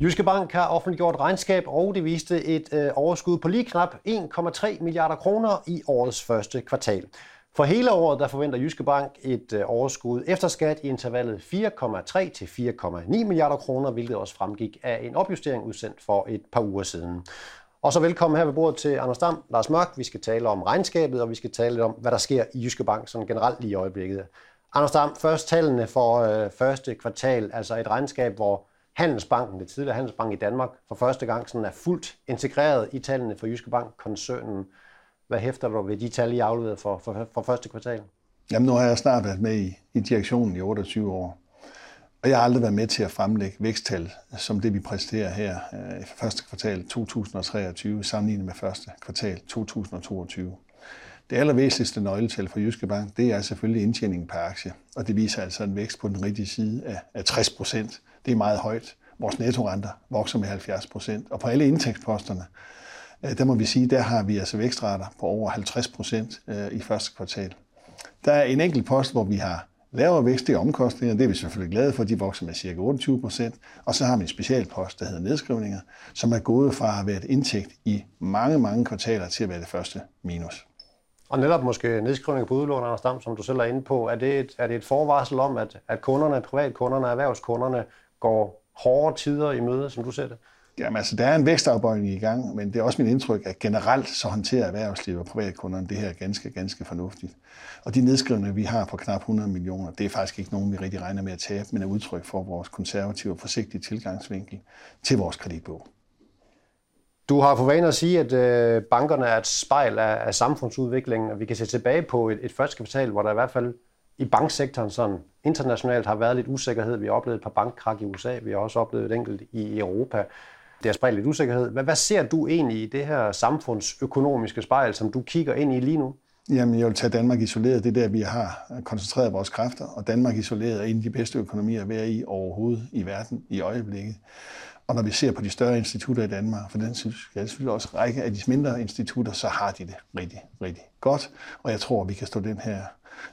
Jyske Bank har offentliggjort regnskab, og det viste et overskud på lige knap 1,3 milliarder kroner i årets første kvartal. For hele året der forventer Jyske Bank et overskud efter skat i intervallet 4,3 til 4,9 milliarder kroner, hvilket også fremgik af en opjustering udsendt for et par uger siden. Og så velkommen her ved bordet til Anders Dam, Lars Mørch. Vi skal tale om regnskabet, og vi skal tale lidt om, hvad der sker i Jyske Bank sådan generelt lige i øjeblikket. Anders Dam, først tallene for første kvartal, altså et regnskab, hvor Handelsbanken, det tidligere Handelsbank i Danmark, for første gang sådan er fuldt integreret i tallene for Jyske Bank-koncernen. Hvad hæfter du ved de tal, I afleverede for første kvartal? Jamen, nu har jeg snart været med i direktionen i 28 år, og jeg har aldrig været med til at fremlægge væksttal som det, vi præsenterer her for første kvartal 2023 sammenlignet med første kvartal 2022. Det allervæsentligste nøgletal for Jyske Bank, det er selvfølgelig indtjeningen per aktie, og det viser altså en vækst på den rigtige side af 60%. Det er meget højt. Vores nettorenter vokser med 70%, og på alle indtægtsposterne, der må vi sige, der har vi altså vækstrater på over 50% i første kvartal. Der er en enkelt post, hvor vi har lavere vækst i omkostninger, det er vi selvfølgelig glade for, de vokser med cirka 28%, og så har vi en specialpost, der hedder nedskrivninger, som er gået fra at være et indtægt i mange, mange kvartaler til at være det første minus. Og netop måske nedskrivninger på udlån, Anders Dam, som du selv er inde på, er det et forvarsel om, at kunderne, privatkunderne og erhvervskunderne går hårde tider i møde, som du ser det? Jamen altså, der er en vækstafbøjning i gang, men det er også mit indtryk, at generelt så håndterer erhvervslivet og privatkunderne det her ganske, ganske fornuftigt. Og de nedskrivninger, vi har på knap 100 millioner, det er faktisk ikke nogen, vi rigtig regner med at tabe, men er udtryk for vores konservative og forsigtige tilgangsvinkel til vores kreditbog. Du har for vane at sige, at bankerne er et spejl af samfundsudviklingen, og vi kan se tilbage på et første kvartal, hvor der i hvert fald i banksektoren sådan internationalt har været lidt usikkerhed. Vi har oplevet et par bankkrak i USA, vi har også oplevet et enkelt i Europa. Det har spredt lidt usikkerhed. Hvad ser du egentlig i det her samfundsøkonomiske spejl, som du kigger ind i lige nu? Jamen, jeg vil tage Danmark isoleret. Det er der, vi har koncentreret vores kræfter, og Danmark isoleret er en af de bedste økonomier at være i overhovedet i verden i øjeblikket. Og når vi ser på de større institutter i Danmark, for den selvfølgelig også række af de mindre institutter, så har de det rigtig, rigtig godt. Og jeg tror, vi kan stå den her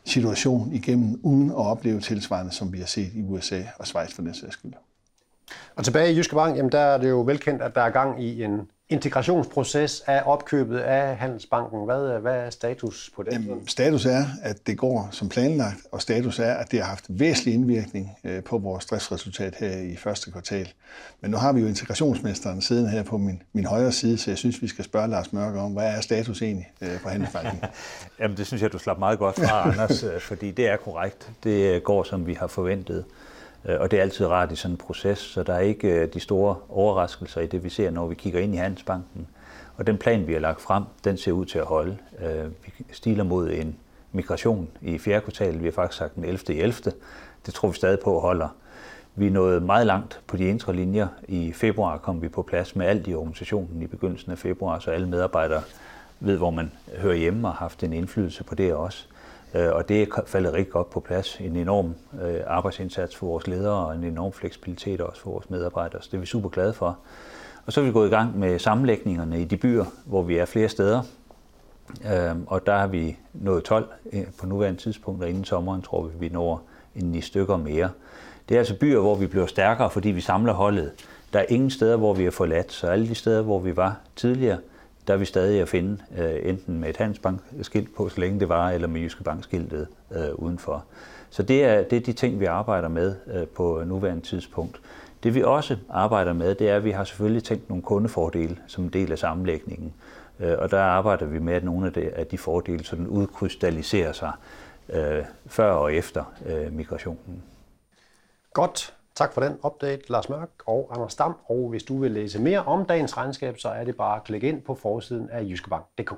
situation igennem, uden at opleve tilsvarende, som vi har set i USA og Schweiz for den sags skyld. Og tilbage i Jyske Bank, jamen der er det jo velkendt, at der er gang i en integrationsproces af opkøbet af Handelsbanken. Hvad er status på det? Jamen, status er, at det går som planlagt, og status er, at det har haft væsentlig indvirkning på vores driftsresultat her i første kvartal. Men nu har vi jo integrationsmesteren siden her på min højre side, så jeg synes, vi skal spørge Lars Mørch om, hvad er status egentlig på Handelsbanken? Jamen, det synes jeg, du slap meget godt fra, Anders, fordi det er korrekt. Det går, som vi har forventet. Og det er altid rart i sådan en proces, så der er ikke de store overraskelser i det, vi ser, når vi kigger ind i Handelsbanken. Og den plan, vi har lagt frem, den ser ud til at holde. Vi stiler mod en migration i fjerde kvartal. Vi har faktisk sagt den 11.11. Det tror vi stadig på holder. Vi nåede meget langt på de indre linjer. I februar kom vi på plads med alt i organisationen i begyndelsen af februar, så alle medarbejdere ved, hvor man hører hjemme og har haft en indflydelse på det også. Og det falder rigtig godt på plads. En enorm arbejdsindsats for vores ledere og en enorm fleksibilitet også for vores medarbejdere. Så det er vi super glade for. Og så er vi gået i gang med sammenlægningerne i de byer, hvor vi er flere steder. Og der har vi nået 12 på nuværende tidspunkt, og inden sommeren tror vi, at vi når en 9 stykker mere. Det er altså byer, hvor vi bliver stærkere, fordi vi samler holdet. Der er ingen steder, hvor vi er forladt, så alle de steder, hvor vi var tidligere, der er vi stadig at finde, enten med et Handelsbank-skilt på, så længe det var, eller med Jyske Bank-skiltet udenfor. Så det er de ting, vi arbejder med på nuværende tidspunkt. Det vi også arbejder med, det er, at vi har selvfølgelig tænkt nogle kundefordele som en del af sammenlægningen. Og der arbejder vi med, at nogle af de fordele sådan udkrystalliserer sig før og efter migrationen. Godt. Tak for den update, Lars Mørch og Anders Dam. Og hvis du vil læse mere om dagens regnskab, så er det bare at klikke ind på forsiden af jyskebank.dk.